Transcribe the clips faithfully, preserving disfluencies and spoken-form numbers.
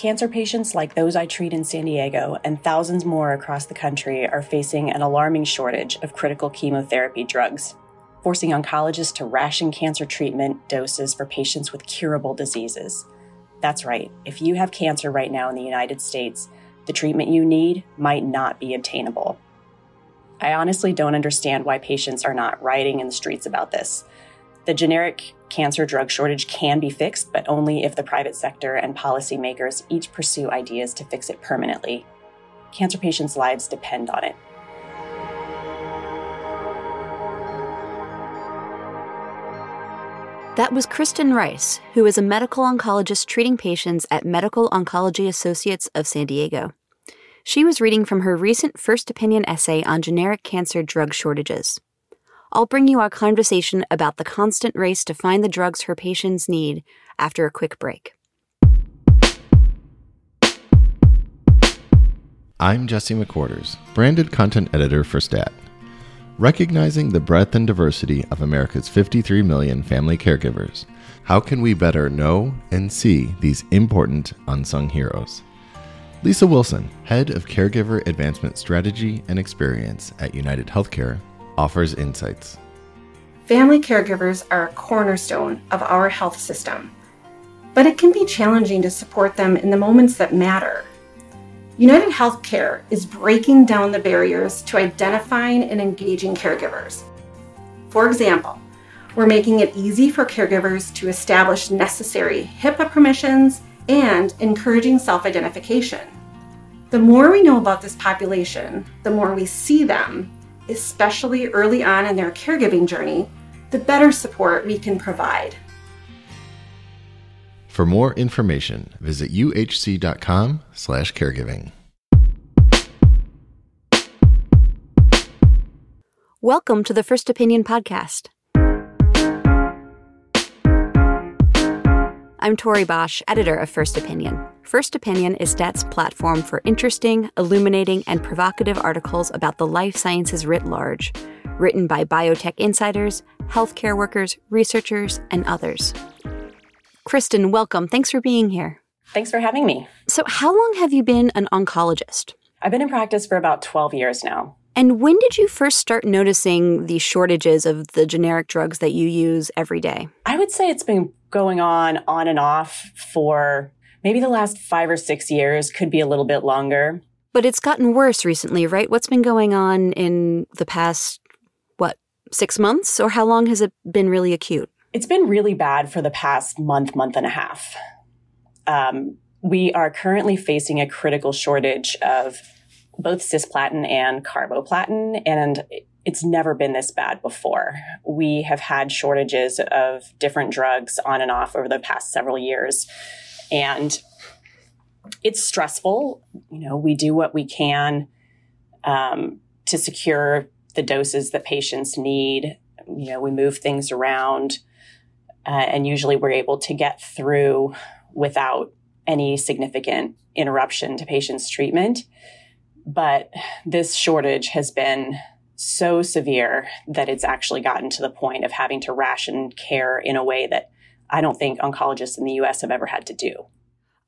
Cancer patients like those I treat in San Diego and thousands more across the country are facing an alarming shortage of critical chemotherapy drugs, forcing oncologists to ration cancer treatment doses for patients with curable diseases. That's right, if you have cancer right now in the United States, the treatment you need might not be obtainable. I honestly don't understand why patients are not rioting in the streets about this. The generic cancer drug shortage can be fixed, but only if the private sector and policymakers each pursue ideas to fix it permanently. Cancer patients' lives depend on it. That was Kristen Rice, who is a medical oncologist treating patients at Medical Oncology Associates of San Diego. She was reading from her recent first opinion essay on generic cancer drug shortages. I'll bring you our conversation about the constant race to find the drugs her patients need after a quick break. I'm Jesse McQuarters, branded content editor for STAT. Recognizing the breadth and diversity of America's fifty-three million family caregivers, how can we better know and see these important unsung heroes? Lisa Wilson, head of Caregiver Advancement Strategy and Experience at UnitedHealthcare, offers insights. Family caregivers are a cornerstone of our health system, but it can be challenging to support them in the moments that matter. UnitedHealthcare is breaking down the barriers to identifying and engaging caregivers. For example, we're making it easy for caregivers to establish necessary HIPAA permissions and encouraging self-identification. The more we know about this population, the more we see them, especially early on in their caregiving journey, the better support we can provide. For more information, visit uhc.com slash caregiving. Welcome to the First Opinion Podcast. I'm Tori Bosch, editor of First Opinion. First Opinion is STAT's platform for interesting, illuminating, and provocative articles about the life sciences writ large, written by biotech insiders, healthcare workers, researchers, and others. Kristen, welcome. Thanks for being here. Thanks for having me. So how long have you been an oncologist? I've been in practice for about twelve years now. And when did you first start noticing the shortages of the generic drugs that you use every day? I would say it's been going on, on and off for maybe the last five or six years, could be a little bit longer. But it's gotten worse recently, right? What's been going on in the past, what, six months? Or how long has it been really acute? It's been really bad for the past month, month and a half. Um, we are currently facing a critical shortage of both cisplatin and carboplatin, and it's never been this bad before. We have had shortages of different drugs on and off over the past several years, and it's stressful. You know, we do what we can um, to secure the doses that patients need. You know, we move things around, uh, and usually we're able to get through without any significant interruption to patients' treatment. But this shortage has been so severe that it's actually gotten to the point of having to ration care in a way that I don't think oncologists in the U S have ever had to do.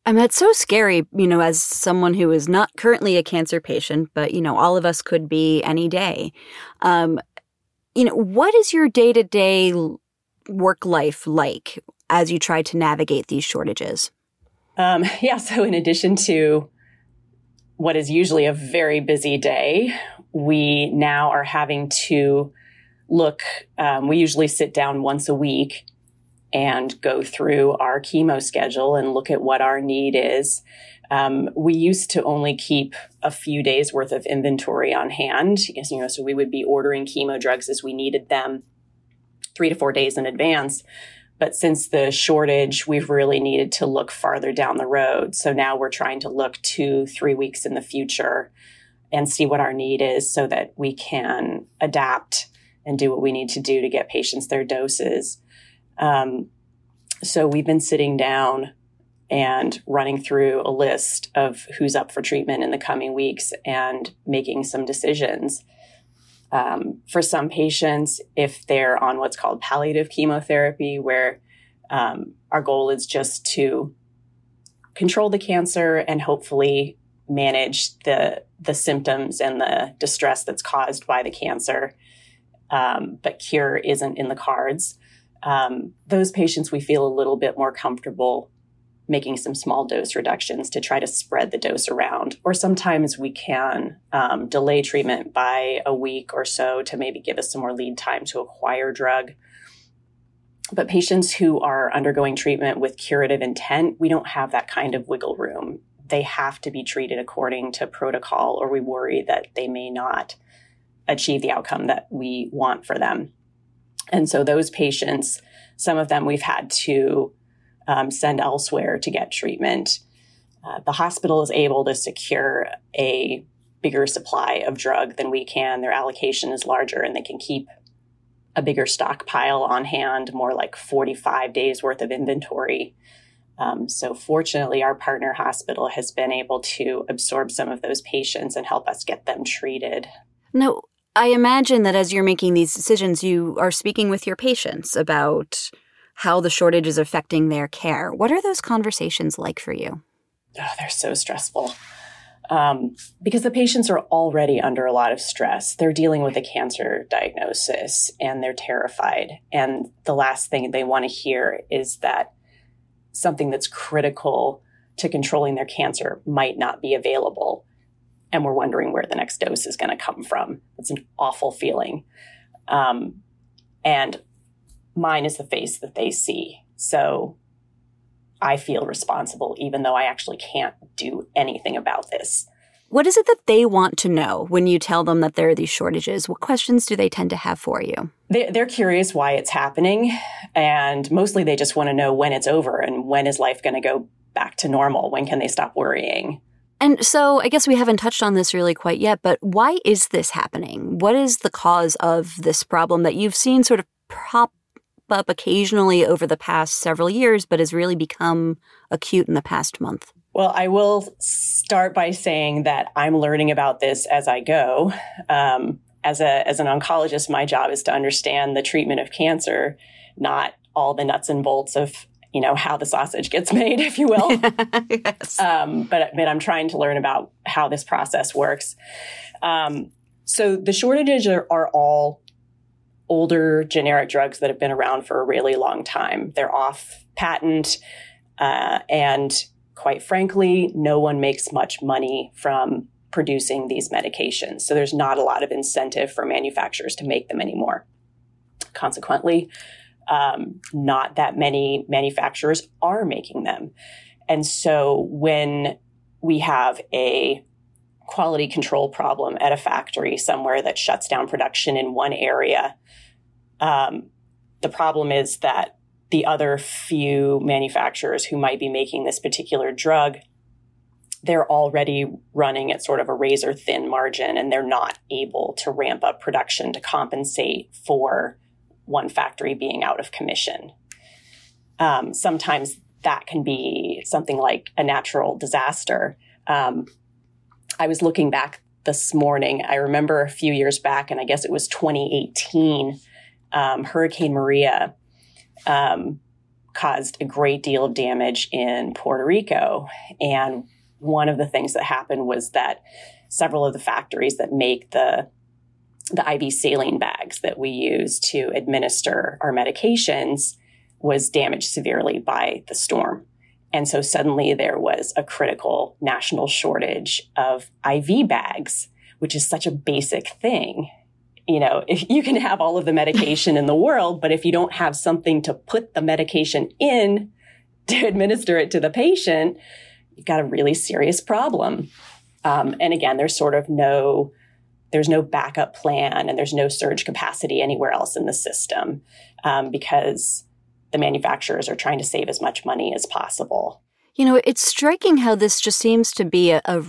I mean, that's so scary, you know, as someone who is not currently a cancer patient, but, you know, all of us could be any day. Um, you know, what is your day-to-day work life like as you try to navigate these shortages? Um, yeah, so in addition to what is usually a very busy day, we now are having to look, um, we usually sit down once a week and go through our chemo schedule and look at what our need is. Um, we used to only keep a few days worth of inventory on hand. You know, so we would be ordering chemo drugs as we needed them three to four days in advance. But since the shortage, we've really needed to look farther down the road. So now we're trying to look two, three weeks in the future and see what our need is so that we can adapt and do what we need to do to get patients their doses. Um, so we've been sitting down and running through a list of who's up for treatment in the coming weeks and making some decisions. Um, for some patients, if they're on what's called palliative chemotherapy, where um, our goal is just to control the cancer and hopefully manage the the symptoms and the distress that's caused by the cancer. Um, but cure isn't in the cards. Um, those patients, we feel a little bit more comfortable making some small dose reductions to try to spread the dose around. Or sometimes we can um, delay treatment by a week or so to maybe give us some more lead time to acquire drug. But patients who are undergoing treatment with curative intent, we don't have that kind of wiggle room. They have to be treated according to protocol, or we worry that they may not achieve the outcome that we want for them. And so those patients, some of them we've had to um, send elsewhere to get treatment. Uh, the hospital is able to secure a bigger supply of drug than we can. Their allocation is larger, and they can keep a bigger stockpile on hand, more like forty-five days worth of inventory. Um, so fortunately, our partner hospital has been able to absorb some of those patients and help us get them treated. Now, I imagine that as you're making these decisions, you are speaking with your patients about how the shortage is affecting their care. What are those conversations like for you? Oh, they're so stressful. Um, because the patients are already under a lot of stress. They're dealing with a cancer diagnosis and they're terrified. And the last thing they want to hear is that something that's critical to controlling their cancer might not be available. And we're wondering where the next dose is going to come from. It's an awful feeling. Um, and mine is the face that they see. So I feel responsible, even though I actually can't do anything about this. What is it that they want to know when you tell them that there are these shortages? What questions do they tend to have for you? They, they're curious why it's happening. And mostly they just want to know when it's over and when is life going to go back to normal? When can they stop worrying? And so I guess we haven't touched on this really quite yet, but why is this happening? What is the cause of this problem that you've seen sort of prop up occasionally over the past several years, but has really become acute in the past month? Well, I will start by saying that I'm learning about this as I go. Um, as a as an oncologist, my job is to understand the treatment of cancer, not all the nuts and bolts of, you know, how the sausage gets made, if you will. Yes. Um, but, but I'm trying to learn about how this process works. Um, so the shortages are, are all older generic drugs that have been around for a really long time. They're off patent. Uh, and quite frankly, no one makes much money from producing these medications. So there's not a lot of incentive for manufacturers to make them anymore. Consequently, um, not that many manufacturers are making them. And so when we have a quality control problem at a factory somewhere that shuts down production in one area, Um, the problem is that the other few manufacturers who might be making this particular drug, they're already running at sort of a razor thin margin, and they're not able to ramp up production to compensate for one factory being out of commission. Um, sometimes that can be something like a natural disaster. Um, I was looking back this morning. I remember a few years back, and I guess it was twenty eighteen, Um, Hurricane Maria um, caused a great deal of damage in Puerto Rico. And one of the things that happened was that several of the factories that make the, the I V saline bags that we use to administer our medications was damaged severely by the storm. And so suddenly there was a critical national shortage of I V bags, which is such a basic thing. You know, if you can have all of the medication in the world, but if you don't have something to put the medication in to administer it to the patient, you've got a really serious problem. Um, and again, there's sort of no, there's no backup plan, and there's no surge capacity anywhere else in the system um, because the manufacturers are trying to save as much money as possible. You know, it's striking how this just seems to be a, a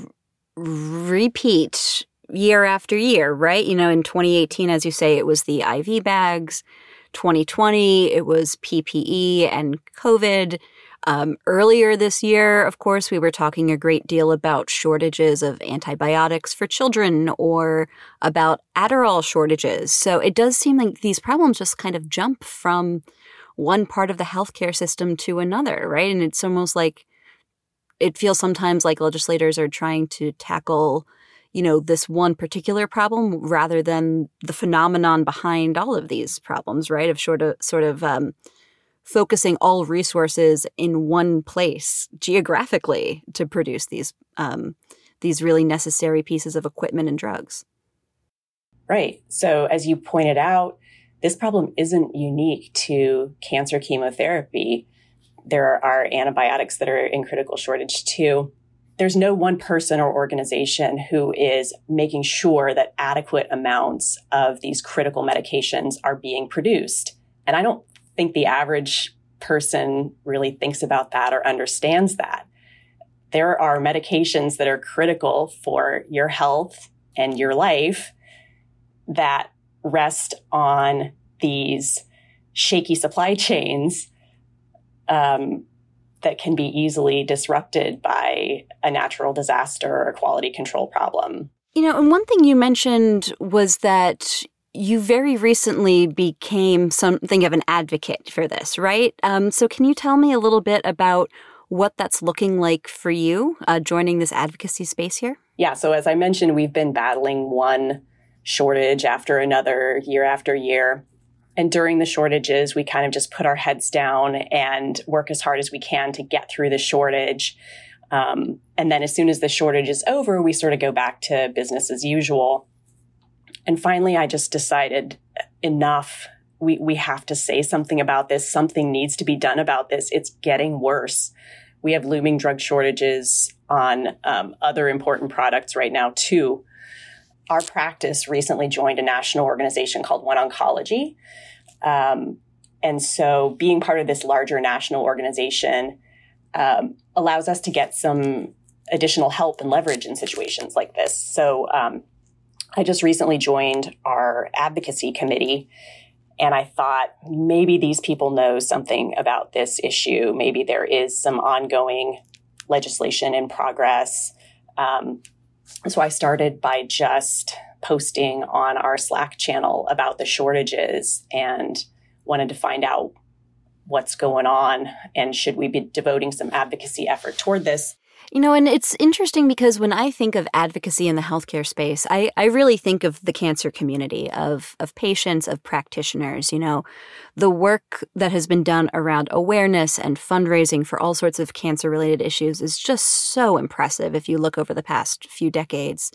repeat year after year, right? You know, in twenty eighteen, as you say, it was the I V bags. twenty twenty, it was P P E and COVID. Um, earlier this year, of course, we were talking a great deal about shortages of antibiotics for children or about Adderall shortages. So it does seem like these problems just kind of jump from one part of the healthcare system to another, right? And it's almost like it feels sometimes like legislators are trying to tackle, you know, this one particular problem rather than the phenomenon behind all of these problems, right? Of sort of sort of um, focusing all resources in one place geographically to produce these um, these really necessary pieces of equipment and drugs. Right. So as you pointed out, this problem isn't unique to cancer chemotherapy. There are antibiotics that are in critical shortage too. There's no one person or organization who is making sure that adequate amounts of these critical medications are being produced. And I don't think the average person really thinks about that or understands that. There are medications that are critical for your health and your life that rest on these shaky supply chains um, that can be easily disrupted by a natural disaster or a quality control problem. You know, and one thing you mentioned was that you very recently became something of an advocate for this, right? Um, so can you tell me a little bit about what that's looking like for you, uh, joining this advocacy space here? Yeah, so as I mentioned, we've been battling one shortage after another, year after year. And during the shortages, we kind of just put our heads down and work as hard as we can to get through the shortage. Um, and then as soon as the shortage is over, we sort of go back to business as usual. And finally, I just decided enough. We, we have to say something about this. Something needs to be done about this. It's getting worse. We have looming drug shortages on um, other important products right now, too. Our practice recently joined a national organization called One Oncology. Um, and so being part of this larger national organization um, allows us to get some additional help and leverage in situations like this. So um, I just recently joined our advocacy committee, and I thought maybe these people know something about this issue. Maybe there is some ongoing legislation in progress. Um So I started by just posting on our Slack channel about the shortages and wanted to find out what's going on and should we be devoting some advocacy effort toward this. You know, and it's interesting because when I think of advocacy in the healthcare space, I, I really think of the cancer community, of of patients, of practitioners. You know, the work that has been done around awareness and fundraising for all sorts of cancer-related issues is just so impressive if you look over the past few decades.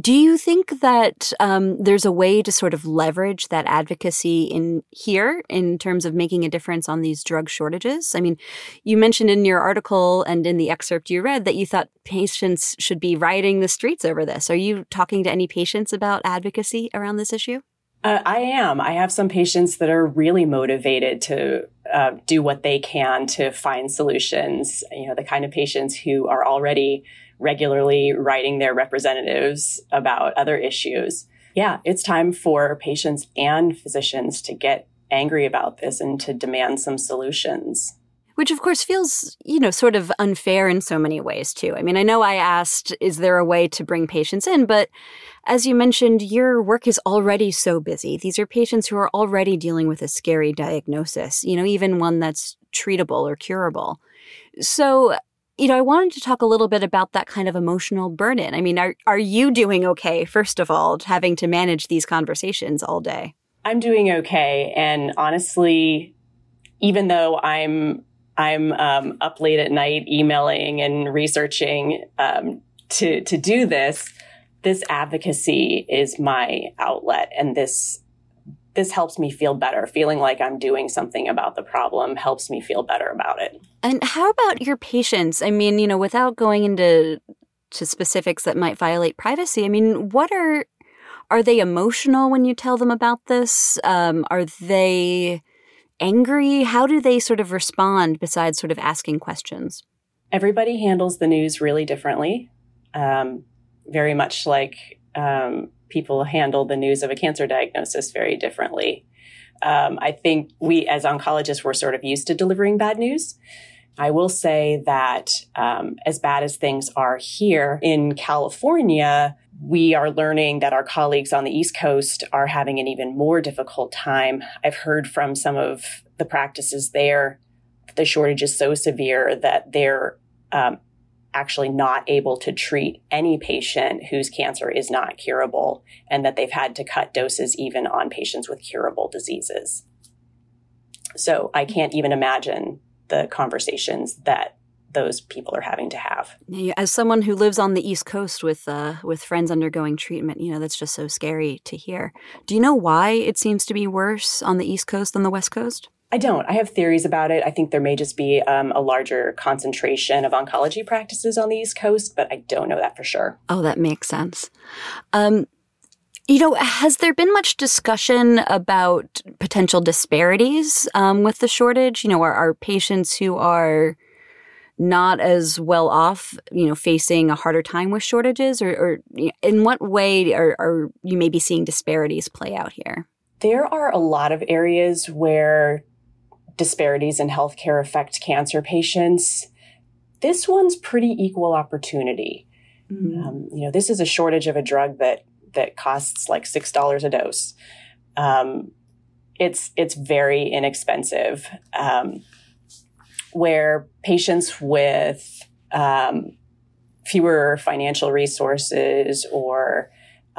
Do you think that um, there's a way to sort of leverage that advocacy in here in terms of making a difference on these drug shortages? I mean, you mentioned in your article and in the excerpt you read that you thought patients should be rioting the streets over this. Are you talking to any patients about advocacy around this issue? Uh, I am. I have some patients that are really motivated to uh, do what they can to find solutions. You know, the kind of patients who are already regularly writing their representatives about other issues. Yeah, it's time for patients and physicians to get angry about this and to demand some solutions. Which, of course, feels, you know, sort of unfair in so many ways, too. I mean, I know I asked, is there a way to bring patients in? But as you mentioned, your work is already so busy. These are patients who are already dealing with a scary diagnosis, you know, even one that's treatable or curable. So, you know, I wanted to talk a little bit about that kind of emotional burden. I mean, are are you doing okay, first of all, having to manage these conversations all day? I'm doing okay. And honestly, even though I'm I'm um, up late at night emailing and researching um, to, to do this, this advocacy is my outlet. And this, this helps me feel better. Feeling like I'm doing something about the problem helps me feel better about it. And how about your patients? I mean, you know, without going into to specifics that might violate privacy, I mean, what are, are they emotional when you tell them about this? Um, are they angry? How do they sort of respond besides sort of asking questions? Everybody handles the news really differently, um, very much like um, people handle the news of a cancer diagnosis very differently. Um, I think we as oncologists, we're sort of used to delivering bad news. I will say that um, as bad as things are here in California, we are learning that our colleagues on the East Coast are having an even more difficult time. I've heard from some of the practices there, the shortage is so severe that they're um, actually not able to treat any patient whose cancer is not curable, and that they've had to cut doses even on patients with curable diseases. So I can't even imagine the conversations that those people are having to have. As someone who lives on the East Coast with uh, with friends undergoing treatment, you know, that's just so scary to hear. Do you know why it seems to be worse on the East Coast than the West Coast? I don't. I have theories about it. I think there may just be um, a larger concentration of oncology practices on the East Coast, but I don't know that for sure. Oh, that makes sense. Um, you know, has there been much discussion about potential disparities um, with the shortage? You know, are, are patients who are not as well off, you know, facing a harder time with shortages? Or, or in what way are, are you maybe seeing disparities play out here? There are a lot of areas where disparities in healthcare affect cancer patients. This one's pretty equal opportunity. Mm-hmm. Um, you know, this is a shortage of a drug that that costs like six dollars a dose. Um, it's it's very inexpensive. Um, where patients with um, fewer financial resources or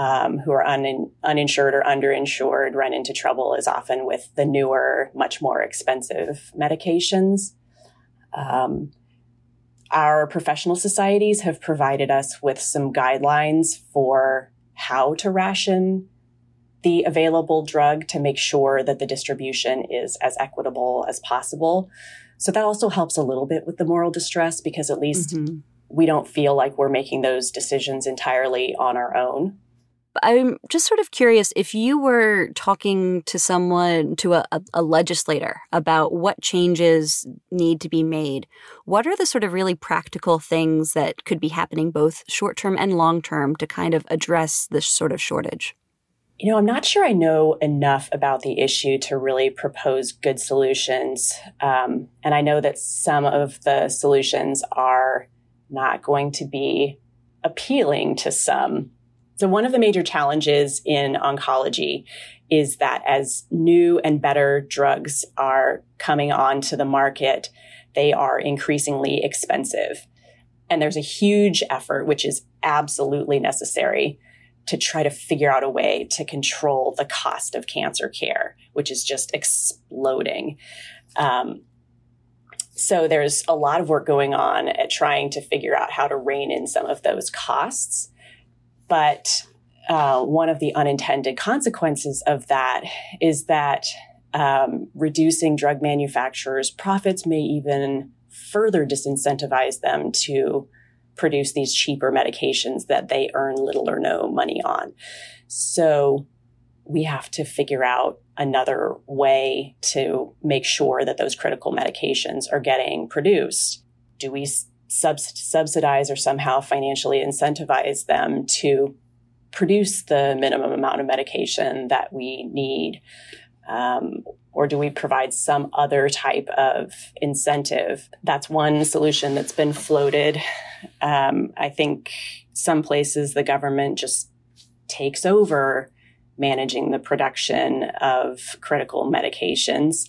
Um, who are un- uninsured or underinsured run into trouble is often with the newer, much more expensive medications. Um, our professional societies have provided us with some guidelines for how to ration the available drug to make sure that the distribution is as equitable as possible. So that also helps a little bit with the moral distress, because at least mm-hmm. we don't feel like we're making those decisions entirely on our own. I'm just sort of curious, if you were talking to someone, to a, a legislator, about what changes need to be made, what are the sort of really practical things that could be happening both short-term and long-term to kind of address this sort of shortage? You know, I'm not sure I know enough about the issue to really propose good solutions. Um, and I know that some of the solutions are not going to be appealing to some. So one of the major challenges in oncology is that as new and better drugs are coming onto the market, they are increasingly expensive. And there's a huge effort, which is absolutely necessary, to try to figure out a way to control the cost of cancer care, which is just exploding. Um, so there's a lot of work going on at trying to figure out how to rein in some of those costs. But uh, one of the unintended consequences of that is that um, reducing drug manufacturers' profits may even further disincentivize them to produce these cheaper medications that they earn little or no money on. So we have to figure out another way to make sure that those critical medications are getting produced. Do we subsidize or somehow financially incentivize them to produce the minimum amount of medication that we need? Um, or do we provide some other type of incentive? That's one solution that's been floated. Um, I think some places the government just takes over managing the production of critical medications.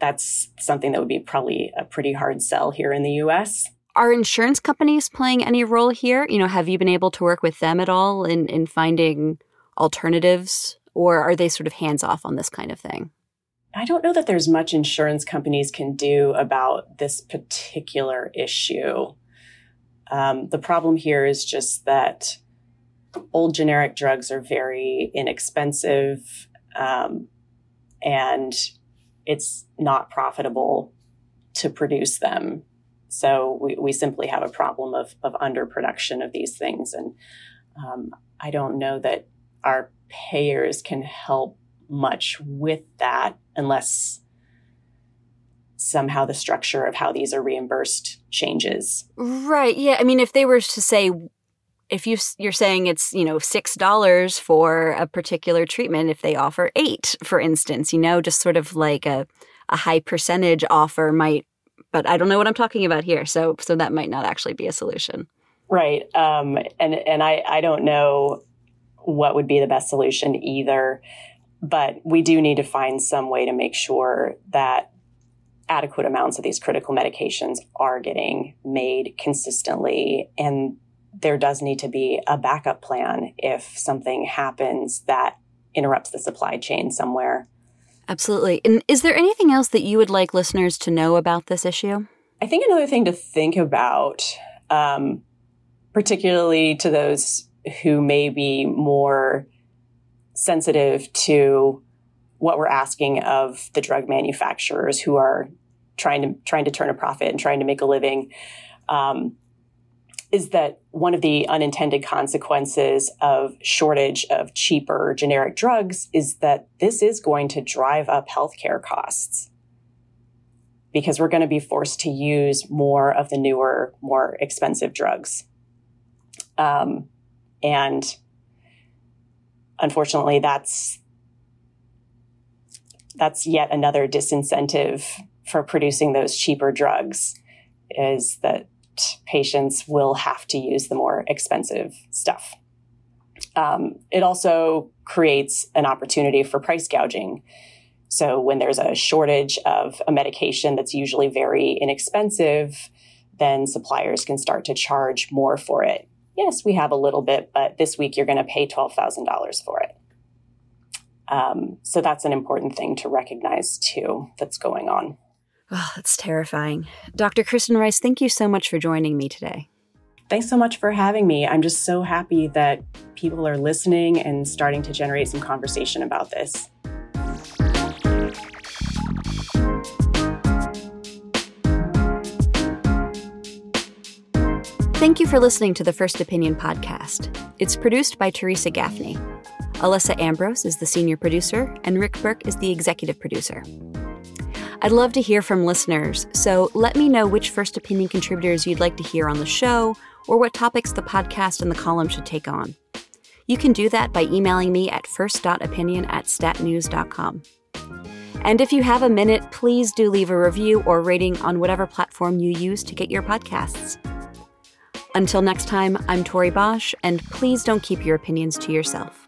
That's something that would be probably a pretty hard sell here in the U S Are insurance companies playing any role here? You know, have you been able to work with them at all in, in finding alternatives, or are they sort of hands off on this kind of thing? I don't know that there's much insurance companies can do about this particular issue. Um, the problem here is just that old generic drugs are very inexpensive, um, and it's not profitable to produce them. So we, we simply have a problem of, of underproduction of these things. And um, I don't know that our payers can help much with that unless somehow the structure of how these are reimbursed changes. Right. Yeah. I mean, if they were to say, if you, you're saying it's, you know, six dollars for a particular treatment, if they offer eight, for instance, you know, just sort of like a, a high percentage offer might. But I don't know what I'm talking about here. So so that might not actually be a solution. Right. Um, and and I, I don't know what would be the best solution either. But we do need to find some way to make sure that adequate amounts of these critical medications are getting made consistently. And there does need to be a backup plan if something happens that interrupts the supply chain somewhere. Absolutely. And is there anything else that you would like listeners to know about this issue? I think another thing to think about, um, particularly to those who may be more sensitive to what we're asking of the drug manufacturers who are trying to trying to turn a profit and trying to make a living, um, is that one of the unintended consequences of shortage of cheaper generic drugs is that this is going to drive up healthcare costs, because we're going to be forced to use more of the newer, more expensive drugs. Um, and unfortunately, that's that's yet another disincentive for producing those cheaper drugs, is that patients will have to use the more expensive stuff. Um, it also creates an opportunity for price gouging. So when there's a shortage of a medication that's usually very inexpensive, then suppliers can start to charge more for it. Yes, we have a little bit, but this week you're going to pay twelve thousand dollars for it. Um, so that's an important thing to recognize, too, that's going on. Oh, that's terrifying. Doctor Kristen Rice, thank you so much for joining me today. Thanks so much for having me. I'm just so happy that people are listening and starting to generate some conversation about this. Thank you for listening to the First Opinion podcast. It's produced by Teresa Gaffney. Alyssa Ambrose is the senior producer, and Rick Burke is the executive producer. I'd love to hear from listeners, so let me know which First Opinion contributors you'd like to hear on the show, or what topics the podcast and the column should take on. You can do that by emailing me at first dot opinion at stat news dot com. And if you have a minute, please do leave a review or rating on whatever platform you use to get your podcasts. Until next time, I'm Tori Bosch, and please don't keep your opinions to yourself.